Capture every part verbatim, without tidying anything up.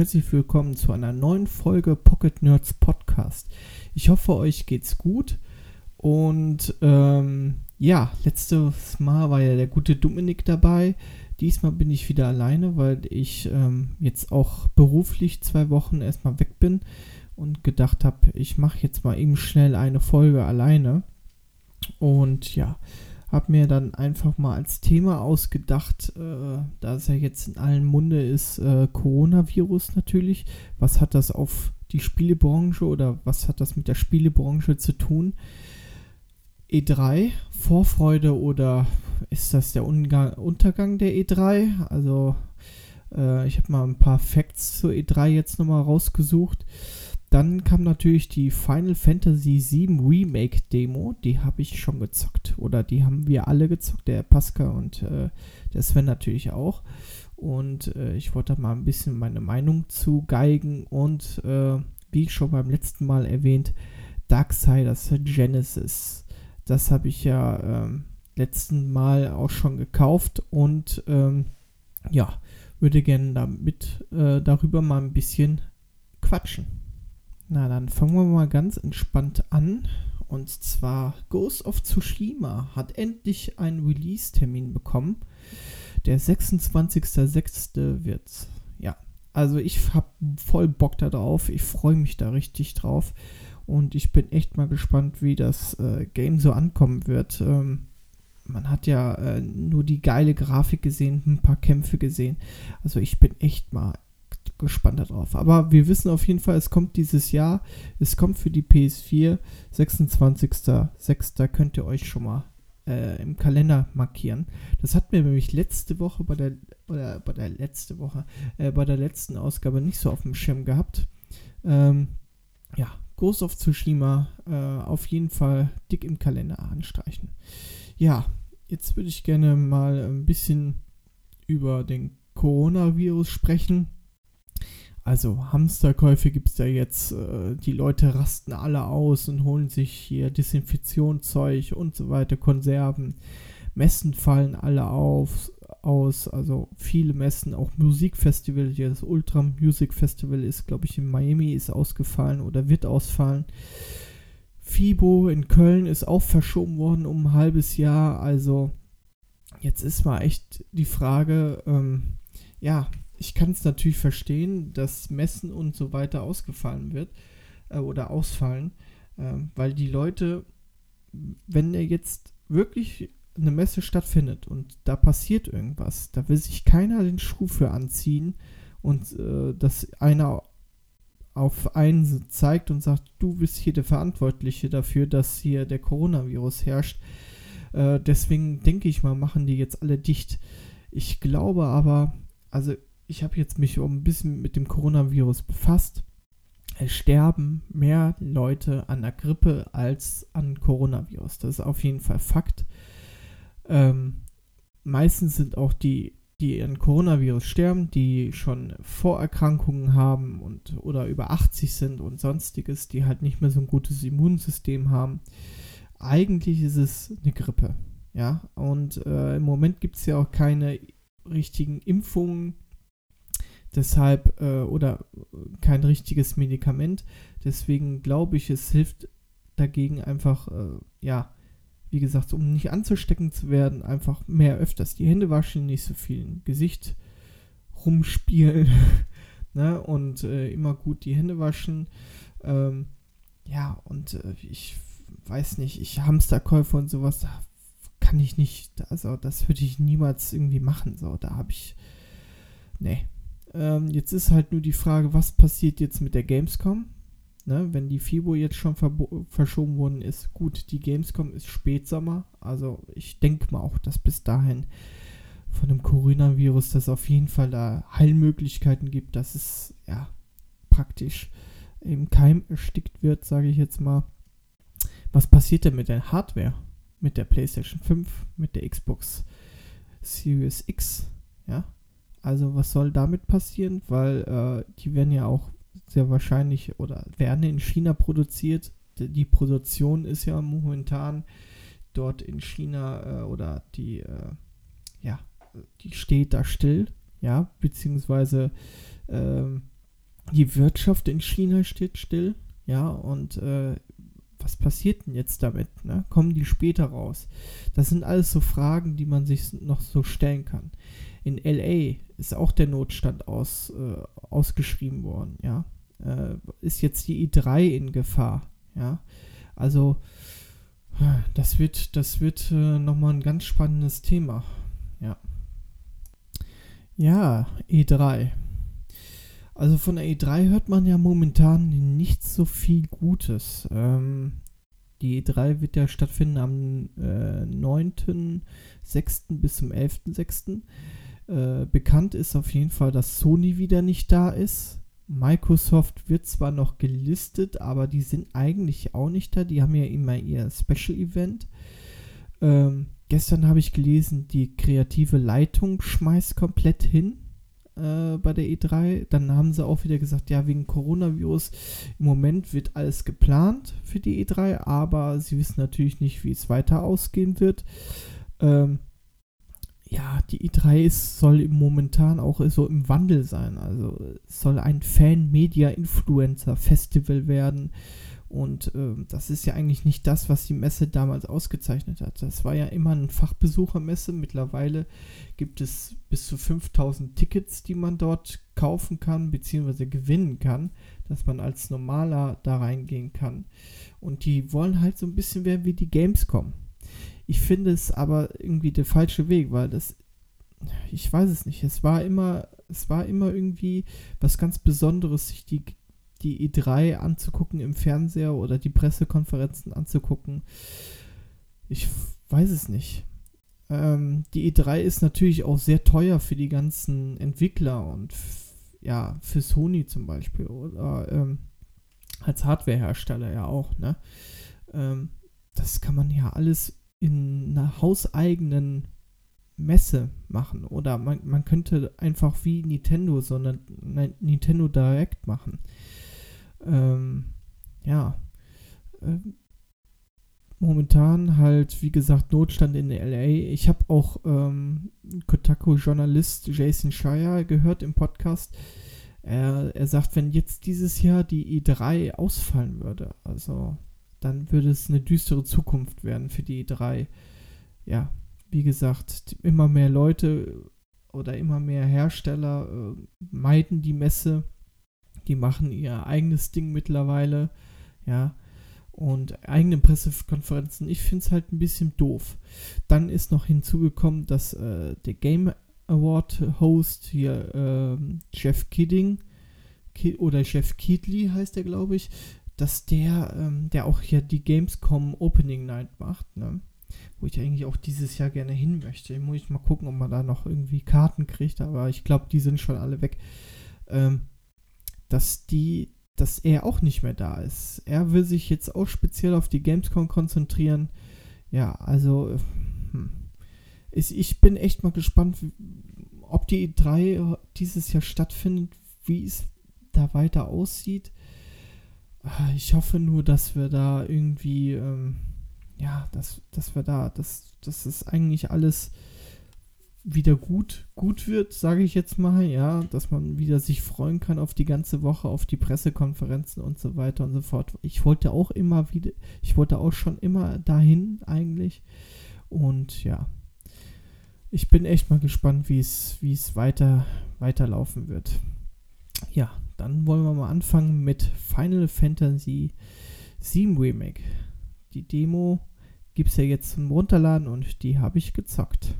herzlich willkommen zu einer neuen Folge Pocket Nerds Podcast. Ich hoffe, euch geht's gut und ähm, ja, letztes Mal war ja der gute Dominik dabei. Diesmal bin ich wieder alleine, weil ich ähm, jetzt auch beruflich zwei Wochen erstmal weg bin und gedacht habe, ich mache jetzt mal eben schnell eine Folge alleine. Und ja, habe mir dann einfach mal als Thema ausgedacht, äh, da es ja jetzt in allen Munde ist, äh, Coronavirus natürlich. Was hat das auf die Spielebranche oder was hat das mit der Spielebranche zu tun? E drei, Vorfreude oder ist das der Ungang, Untergang der E drei? Also äh, ich habe mal ein paar Facts zur E drei jetzt nochmal rausgesucht. Dann kam natürlich die Final Fantasy sieben Remake Demo, die habe ich schon gezockt oder die haben wir alle gezockt, der Pascal und äh, der Sven natürlich auch, und äh, ich wollte mal ein bisschen meine Meinung zu geigen und äh, wie ich schon beim letzten Mal erwähnt, Darksiders Genesis, das habe ich ja ähm, letzten Mal auch schon gekauft und ähm, ja, würde gerne damit äh, darüber mal ein bisschen quatschen. Na, dann fangen wir mal ganz entspannt an. Und zwar Ghost of Tsushima hat endlich einen Release-Termin bekommen. Der sechsundzwanzigster sechster wird's. Ja, also ich hab voll Bock da drauf. Ich freue mich da richtig drauf. Und ich bin echt mal gespannt, wie das äh, Game so ankommen wird. Ähm, man hat ja äh, nur die geile Grafik gesehen, ein paar Kämpfe gesehen. Also ich bin echt mal gespannt darauf. Aber wir wissen auf jeden Fall, es kommt dieses Jahr. Es kommt für die P S vier. sechsundzwanzigster sechster könnt ihr euch schon mal äh, im Kalender markieren. Das hat mir nämlich letzte Woche bei der oder bei der letzte Woche äh, bei der letzten Ausgabe nicht so auf dem Schirm gehabt. Ähm, ja, Ghost of Tsushima äh, auf jeden Fall dick im Kalender anstreichen. Ja, jetzt würde ich gerne mal ein bisschen über den Coronavirus sprechen. Also Hamsterkäufe gibt es ja jetzt, äh, die Leute rasten alle aus und holen sich hier Desinfektionszeug und so weiter, Konserven, Messen fallen alle auf, aus, also viele Messen, auch Musikfestival, das Ultra Music Festival ist, glaube ich, in Miami ist ausgefallen oder wird ausfallen. FIBO in Köln ist auch verschoben worden um ein halbes Jahr, also jetzt ist mal echt die Frage, ähm, ja, ich kann es natürlich verstehen, dass Messen und so weiter ausgefallen wird äh, oder ausfallen, äh, weil die Leute, wenn er jetzt wirklich eine Messe stattfindet und da passiert irgendwas, da will sich keiner den Schuh für anziehen und äh, dass einer auf einen zeigt und sagt, du bist hier der Verantwortliche dafür, dass hier der Coronavirus herrscht. Äh, deswegen denke ich mal, machen die jetzt alle dicht. Ich glaube aber, also ich habe jetzt mich ein bisschen mit dem Coronavirus befasst. Es sterben mehr Leute an der Grippe als an Coronavirus. Das ist auf jeden Fall Fakt. Ähm, meistens sind auch die, die an Coronavirus sterben, die schon Vorerkrankungen haben und oder über achtzig sind und sonstiges, die halt nicht mehr so ein gutes Immunsystem haben. Eigentlich ist es eine Grippe. Ja? Und äh, im Moment gibt es ja auch keine richtigen Impfungen. Deshalb, äh, oder kein richtiges Medikament. Deswegen glaube ich, es hilft dagegen einfach, äh, ja, wie gesagt, um nicht anzusteckend zu werden, einfach mehr öfters die Hände waschen, nicht so viel im Gesicht rumspielen, ne? Und äh, immer gut die Hände waschen. Ähm, ja, und äh, ich weiß nicht, ich Hamsterkäufe und sowas, da kann ich nicht, also das würde ich niemals irgendwie machen, so, da habe ich, nee. Jetzt ist halt nur die Frage, was passiert jetzt mit der Gamescom? Ne, wenn die FIBO jetzt schon verbo- verschoben worden ist, gut, die Gamescom ist Spätsommer, also ich denke mal auch, dass bis dahin von dem Coronavirus, dass auf jeden Fall da Heilmöglichkeiten gibt, dass es ja praktisch im Keim erstickt wird, sage ich jetzt mal. Was passiert denn mit der Hardware? Mit der PlayStation fünf, mit der Xbox Series X, ja? Also was soll damit passieren, weil äh, die werden ja auch sehr wahrscheinlich oder werden in China produziert. Die Produktion ist ja momentan dort in China äh, oder die, äh, ja, die steht da still, ja, beziehungsweise äh, die Wirtschaft in China steht still, ja, und äh, was passiert denn jetzt damit, ne? Kommen die später raus? Das sind alles so Fragen, die man sich noch so stellen kann. In L A ist auch der Notstand aus, äh, ausgeschrieben worden, ja. Äh, ist jetzt die E drei in Gefahr, ja. Also, das wird, das wird äh, nochmal ein ganz spannendes Thema, ja. Ja, E drei. Also von der E drei hört man ja momentan nicht so viel Gutes. Ähm, die E drei wird ja stattfinden am äh, neunten sechsten bis zum elften sechsten Äh, bekannt ist auf jeden Fall, dass Sony wieder nicht da ist. Microsoft wird zwar noch gelistet, aber die sind eigentlich auch nicht da. Die haben ja immer ihr Special Event. Ähm, gestern habe ich gelesen, die kreative Leitung schmeißt komplett hin bei der E drei. Dann haben sie auch wieder gesagt, ja, wegen Coronavirus, im Moment wird alles geplant für die E drei, aber sie wissen natürlich nicht, wie es weiter ausgehen wird. Ähm, ja, die E drei ist, soll momentan auch so im Wandel sein. Also es soll ein Fan-Media-Influencer-Festival werden und ähm, das ist ja eigentlich nicht das, was die Messe damals ausgezeichnet hat. Das war ja immer eine Fachbesuchermesse. Mittlerweile gibt es bis zu fünftausend Tickets, die man dort kaufen kann bzw. gewinnen kann, dass man als Normaler da reingehen kann. Und die wollen halt so ein bisschen werden wie die Gamescom. Ich finde es aber irgendwie der falsche Weg, weil das, ich weiß es nicht, es war immer, es war immer irgendwie was ganz Besonderes, sich die, die E drei anzugucken im Fernseher oder die Pressekonferenzen anzugucken. Ich weiß es nicht. Ähm, die E drei ist natürlich auch sehr teuer für die ganzen Entwickler und f- ja, für Sony zum Beispiel oder ähm, als Hardwarehersteller ja auch, ne? Ähm, das kann man ja alles in einer hauseigenen Messe machen. Oder man, man könnte einfach wie Nintendo, sondern Nintendo Direct machen. Ähm, ja. Ähm, momentan halt, wie gesagt, Notstand in L A. Ich habe auch ähm, Kotaku-Journalist Jason Shire gehört im Podcast. Er, er sagt, wenn jetzt dieses Jahr die E drei ausfallen würde, also dann würde es eine düstere Zukunft werden für die E drei. Ja, wie gesagt, immer mehr Leute oder immer mehr Hersteller äh, meiden die Messe. Die machen ihr eigenes Ding mittlerweile, ja, und eigene Pressekonferenzen. Ich finde es halt ein bisschen doof. Dann ist noch hinzugekommen, dass äh, der Game Award-Host hier, äh, Geoff Keighley, Ke- oder Geoff Keighley heißt er, glaube ich, dass der, ähm, der auch hier die Gamescom Opening Night macht, ne? Wo ich eigentlich auch dieses Jahr gerne hin möchte. Muss ich mal gucken, ob man da noch irgendwie Karten kriegt, aber ich glaube, die sind schon alle weg. Ähm, dass die, dass er auch nicht mehr da ist. Er will sich jetzt auch speziell auf die Gamescom konzentrieren. Ja, also hm. ich, ich bin echt mal gespannt, ob die E drei dieses Jahr stattfindet, wie es da weiter aussieht. Ich hoffe nur, dass wir da irgendwie, ähm, ja, dass, dass wir da, dass, dass es eigentlich alles wieder gut, gut wird, sage ich jetzt mal, ja, dass man wieder sich freuen kann auf die ganze Woche, auf die Pressekonferenzen und so weiter und so fort. Ich wollte auch immer wieder, ich wollte auch schon immer dahin eigentlich und ja, ich bin echt mal gespannt, wie es, wie es weiter, weiterlaufen wird. Ja, dann wollen wir mal anfangen mit Final Fantasy sieben Remake. Die Demo gibt es ja jetzt zum Runterladen und die habe ich gezockt.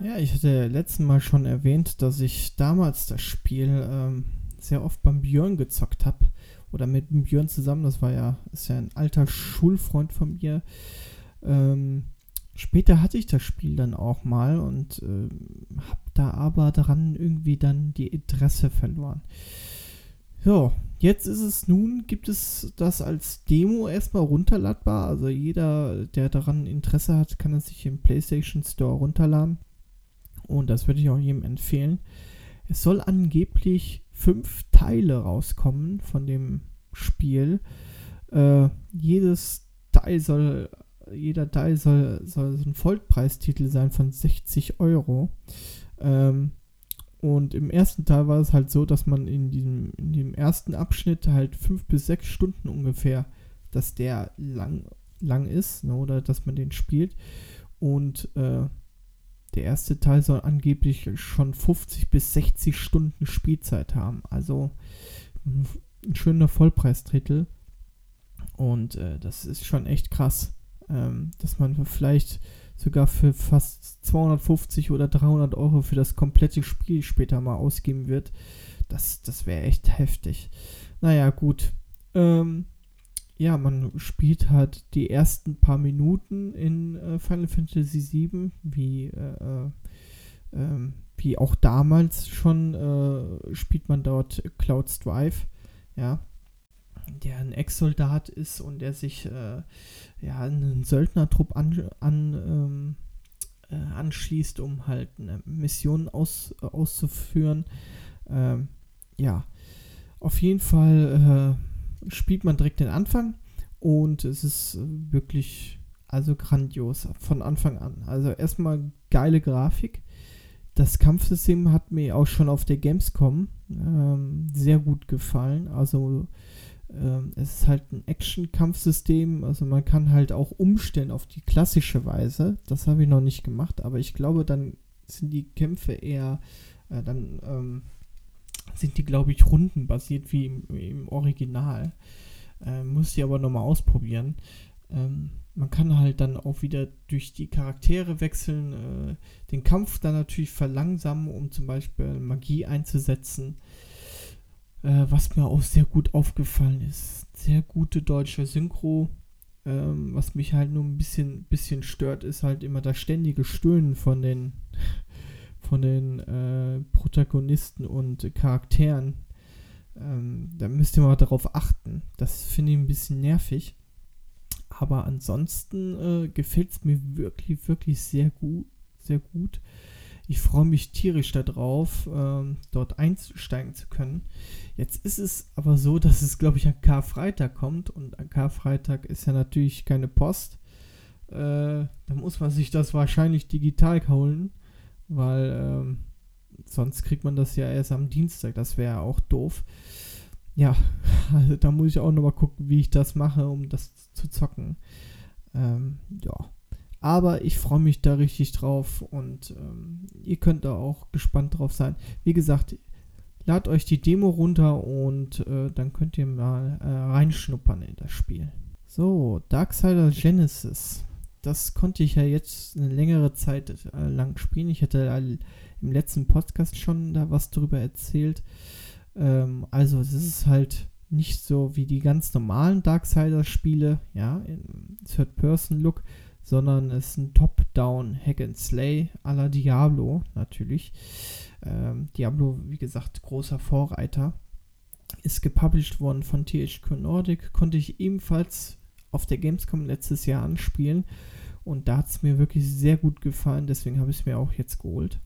Ja, ich hatte letzten Mal schon erwähnt, dass ich damals das Spiel ähm, sehr oft beim Björn gezockt habe. Oder mit dem Björn zusammen, das war ja, ist ja ein alter Schulfreund von mir. Ähm, Später hatte ich das Spiel dann auch mal und äh, habe da aber daran irgendwie dann die Interesse verloren. So, jetzt ist es nun, gibt es das als Demo erstmal runterladbar. Also jeder, der daran Interesse hat, kann es sich im PlayStation Store runterladen. Und das würde ich auch jedem empfehlen. Es soll angeblich fünf Teile rauskommen von dem Spiel. Äh, jedes Teil soll... Jeder Teil soll, soll so ein Vollpreistitel sein von sechzig Euro. Ähm, und im ersten Teil war es halt so, dass man in diesem, in dem ersten Abschnitt halt fünf bis sechs Stunden ungefähr, dass der lang, lang ist, ne, oder dass man den spielt. Und äh, der erste Teil soll angeblich schon fünfzig bis sechzig Stunden Spielzeit haben. Also ein schöner Vollpreistitel. Und äh, das ist schon echt krass, ähm, dass man vielleicht sogar für fast zweihundertfünfzig oder dreihundert Euro für das komplette Spiel später mal ausgeben wird. Das, das wäre echt heftig. Naja, gut. Ähm, ja, man spielt halt die ersten paar Minuten in äh, Final Fantasy sieben, wie, äh, äh, wie auch damals schon, äh, spielt man dort Cloud Strife, ja, der ein Ex-Soldat ist und der sich äh, ja, einen Söldnertrupp an, an, ähm, äh, anschließt, um halt eine Mission aus, äh, auszuführen. Ähm, ja, auf jeden Fall äh, spielt man direkt den Anfang und es ist äh, wirklich also grandios von Anfang an. Also erstmal geile Grafik. Das Kampfsystem hat mir auch schon auf der Gamescom ähm, sehr gut gefallen. Also es ist halt ein Action-Kampfsystem, also man kann halt auch umstellen auf die klassische Weise, das habe ich noch nicht gemacht, aber ich glaube, dann sind die Kämpfe eher, äh, dann ähm, sind die, glaube ich, rundenbasiert wie im, im Original, äh, muss ich aber nochmal ausprobieren. Ähm, man kann halt dann auch wieder durch die Charaktere wechseln, äh, den Kampf dann natürlich verlangsamen, um zum Beispiel Magie einzusetzen. Was mir auch sehr gut aufgefallen ist, sehr gute deutsche Synchro. Ähm, was mich halt nur ein bisschen, bisschen stört, ist halt immer das ständige Stöhnen von den, von den äh, Protagonisten und Charakteren. Ähm, da müsst ihr mal darauf achten. Das finde ich ein bisschen nervig. Aber ansonsten äh, gefällt es mir wirklich, wirklich sehr gut, sehr gut. Ich freue mich tierisch darauf, ähm, dort einsteigen zu können. Jetzt ist es aber so, dass es, glaube ich, an Karfreitag kommt. Und an Karfreitag ist ja natürlich keine Post. Äh, da muss man sich das wahrscheinlich digital holen, weil ähm, sonst kriegt man das ja erst am Dienstag. Das wäre ja auch doof. Ja, also da muss ich auch nochmal gucken, wie ich das mache, um das zu zocken. Ähm, ja. Aber ich freue mich da richtig drauf und ähm, ihr könnt da auch gespannt drauf sein. Wie gesagt, ladet euch die Demo runter und äh, dann könnt ihr mal äh, reinschnuppern in das Spiel. So, Darksiders Genesis. Das konnte ich ja jetzt eine längere Zeit äh, lang spielen. Ich hatte äh, im letzten Podcast schon da was drüber erzählt. Ähm, also es ist halt nicht so wie die ganz normalen Darksiders-Spiele, ja, im Third-Person-Look, sondern es ist ein Top-Down Hack and Slay à la Diablo, natürlich. Ähm, Diablo, wie gesagt, großer Vorreiter. Ist gepublished worden von T H Q Nordic, konnte ich ebenfalls auf der Gamescom letztes Jahr anspielen. Und da hat es mir wirklich sehr gut gefallen, deswegen habe ich es mir auch jetzt geholt.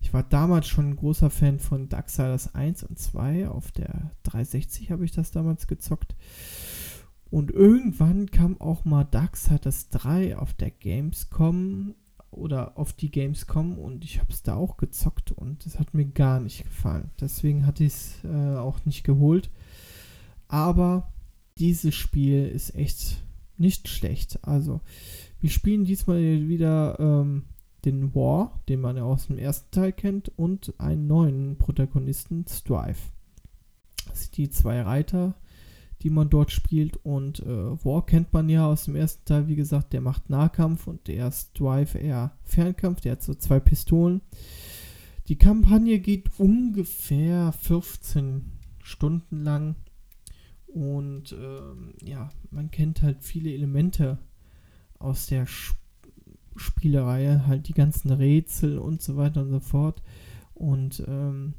Ich war damals schon ein großer Fan von Darksiders eins und zwei, auf der dreihundertsechzig habe ich das damals gezockt. Und irgendwann kam auch mal Darksiders drei auf der Gamescom oder auf die Gamescom und ich habe es da auch gezockt und es hat mir gar nicht gefallen. Deswegen hatte ich es äh, auch nicht geholt. Aber dieses Spiel ist echt nicht schlecht. Also wir spielen diesmal wieder ähm, den War, den man ja aus dem ersten Teil kennt, und einen neuen Protagonisten, Strife. Das sind die zwei Reiter, die man dort spielt, und äh, War kennt man ja aus dem ersten Teil, wie gesagt, der macht Nahkampf und der Strife eher Fernkampf, der hat so zwei Pistolen. Die Kampagne geht ungefähr fünfzehn Stunden lang und ähm, ja, man kennt halt viele Elemente aus der Sp- Spielereihe, halt die ganzen Rätsel und so weiter und so fort und ähm,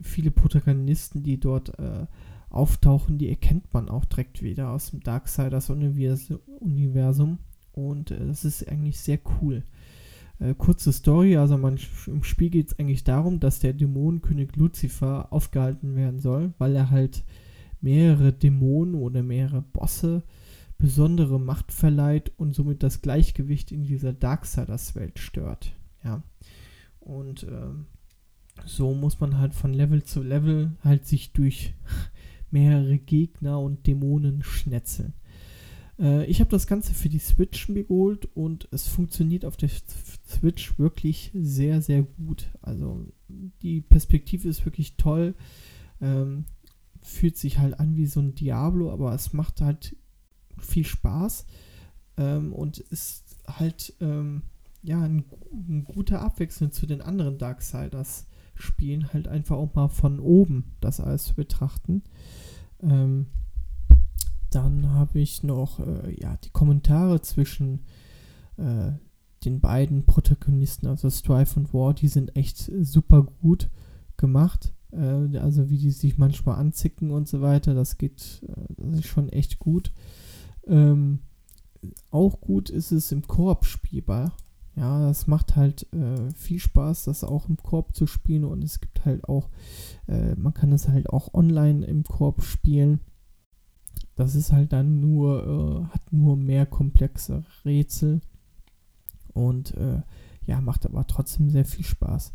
viele Protagonisten, die dort äh, auftauchen, die erkennt man auch direkt wieder aus dem Darksiders-Universum und äh, das ist eigentlich sehr cool. Äh, kurze Story, also man, im Spiel geht es eigentlich darum, dass der Dämonenkönig Lucifer aufgehalten werden soll, weil er halt mehrere Dämonen oder mehrere Bosse besondere Macht verleiht und somit das Gleichgewicht in dieser Darksiders-Welt stört. Ja. Und äh, so muss man halt von Level zu Level halt sich durch mehrere Gegner und Dämonen schnetzeln. Äh, ich habe das Ganze für die Switch mir geholt und es funktioniert auf der Switch wirklich sehr, sehr gut. Also die Perspektive ist wirklich toll. Ähm, fühlt sich halt an wie so ein Diablo, aber es macht halt viel Spaß ähm, und ist halt ähm, ja ein, ein guter Abwechslung zu den anderen Darksiders Spielen, halt einfach auch mal von oben das alles zu betrachten. Ähm, dann habe ich noch äh, ja die Kommentare zwischen äh, den beiden Protagonisten, also Strife und War, die sind echt äh, super gut gemacht. Also wie die sich manchmal anzicken und so weiter, das geht, das ist schon echt gut. Ähm, auch gut ist es im Koop spielbar. Ja, das macht halt äh, viel Spaß, das auch im Koop zu spielen, und es gibt halt auch, äh, man kann das halt auch online im Koop spielen. Das ist halt dann nur, äh, hat nur mehr komplexe Rätsel und äh, ja, macht aber trotzdem sehr viel Spaß.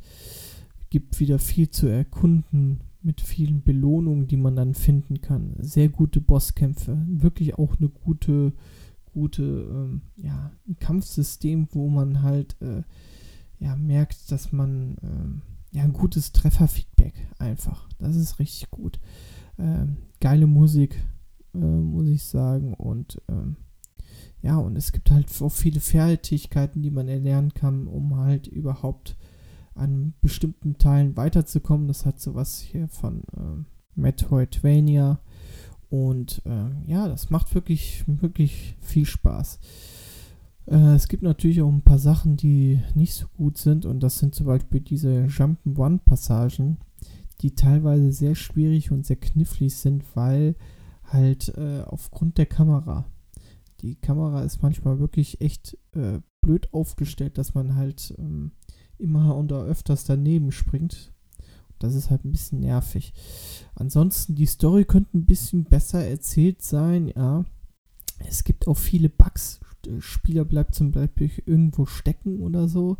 Gibt wieder viel zu erkunden mit vielen Belohnungen, die man dann finden kann. Sehr gute Bosskämpfe, wirklich auch eine gute, gute, ähm, ja, ein Kampfsystem, wo man halt, äh, ja, merkt, dass man, ähm, ja, ein gutes Trefferfeedback einfach. Das ist richtig gut. Ähm, geile Musik, äh, muss ich sagen, und, ähm, ja, und es gibt halt auch viele Fertigkeiten, die man erlernen kann, um halt überhaupt an bestimmten Teilen weiterzukommen. Das hat sowas hier von äh, Metroidvania und äh, ja, das macht wirklich, wirklich viel Spaß. Äh, es gibt natürlich auch ein paar Sachen, die nicht so gut sind, und das sind zum Beispiel diese Jump'n'Run-Passagen, die teilweise sehr schwierig und sehr knifflig sind, weil halt äh, aufgrund der Kamera. Die Kamera ist manchmal wirklich echt äh, blöd aufgestellt, dass man halt ähm, immer und öfters daneben springt. Das ist halt ein bisschen nervig. Ansonsten, die Story könnte ein bisschen besser erzählt sein, ja. Es gibt auch viele Bugs. Der Spieler bleibt zum Beispiel irgendwo stecken oder so.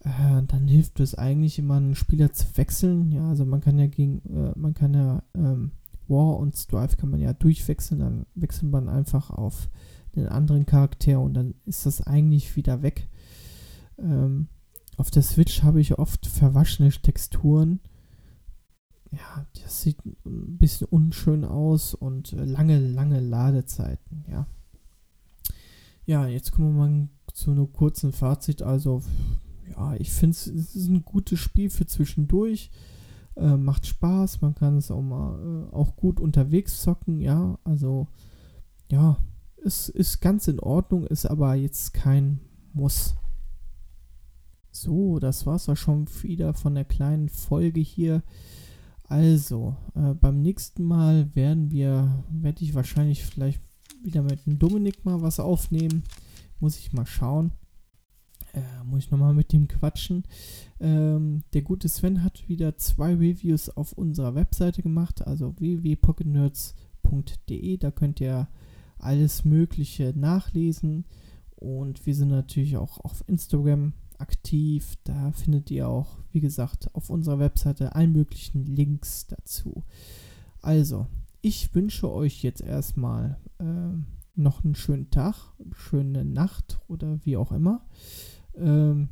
Äh, dann hilft es eigentlich immer, einen Spieler zu wechseln. Ja, also man kann ja gegen, äh, man kann ja ähm, War und Strife kann man ja durchwechseln. Dann wechselt man einfach auf einen anderen Charakter und dann ist das eigentlich wieder weg. Ähm, Auf der Switch habe ich oft verwaschene Texturen. Ja, das sieht ein bisschen unschön aus und lange, lange Ladezeiten, ja. Ja, jetzt kommen wir mal zu einem kurzen Fazit. Also, ja, ich finde, es ist ein gutes Spiel für zwischendurch. Äh, macht Spaß, man kann es auch mal äh, auch gut unterwegs zocken, ja. Also, ja, es ist ganz in Ordnung, ist aber jetzt kein Muss. So, das war's auch schon wieder von der kleinen Folge hier. Also, äh, beim nächsten Mal werden wir, werde ich wahrscheinlich vielleicht wieder mit dem Dominik mal was aufnehmen. Muss ich mal schauen. Äh, muss ich nochmal mit dem quatschen. Ähm, der gute Sven hat wieder zwei Reviews auf unserer Webseite gemacht, also w w w punkt pocket nerds punkt d e. Da könnt ihr alles Mögliche nachlesen. Und wir sind natürlich auch auf Instagram aktiv, da findet ihr auch, wie gesagt, auf unserer Webseite allen möglichen Links dazu. Also, ich wünsche euch jetzt erstmal äh, noch einen schönen Tag, schöne Nacht oder wie auch immer. Ähm,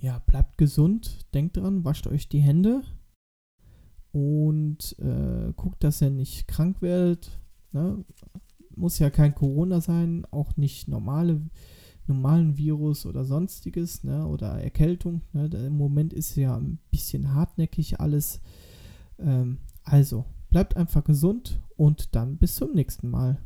ja, bleibt gesund, denkt dran, wascht euch die Hände und äh, guckt, dass ihr nicht krank werdet. Ne? Muss ja kein Corona sein, auch nicht normale normalen Virus oder sonstiges, ne, oder Erkältung, ne, im Moment ist ja ein bisschen hartnäckig alles. Ähm, also, bleibt einfach gesund und dann bis zum nächsten Mal.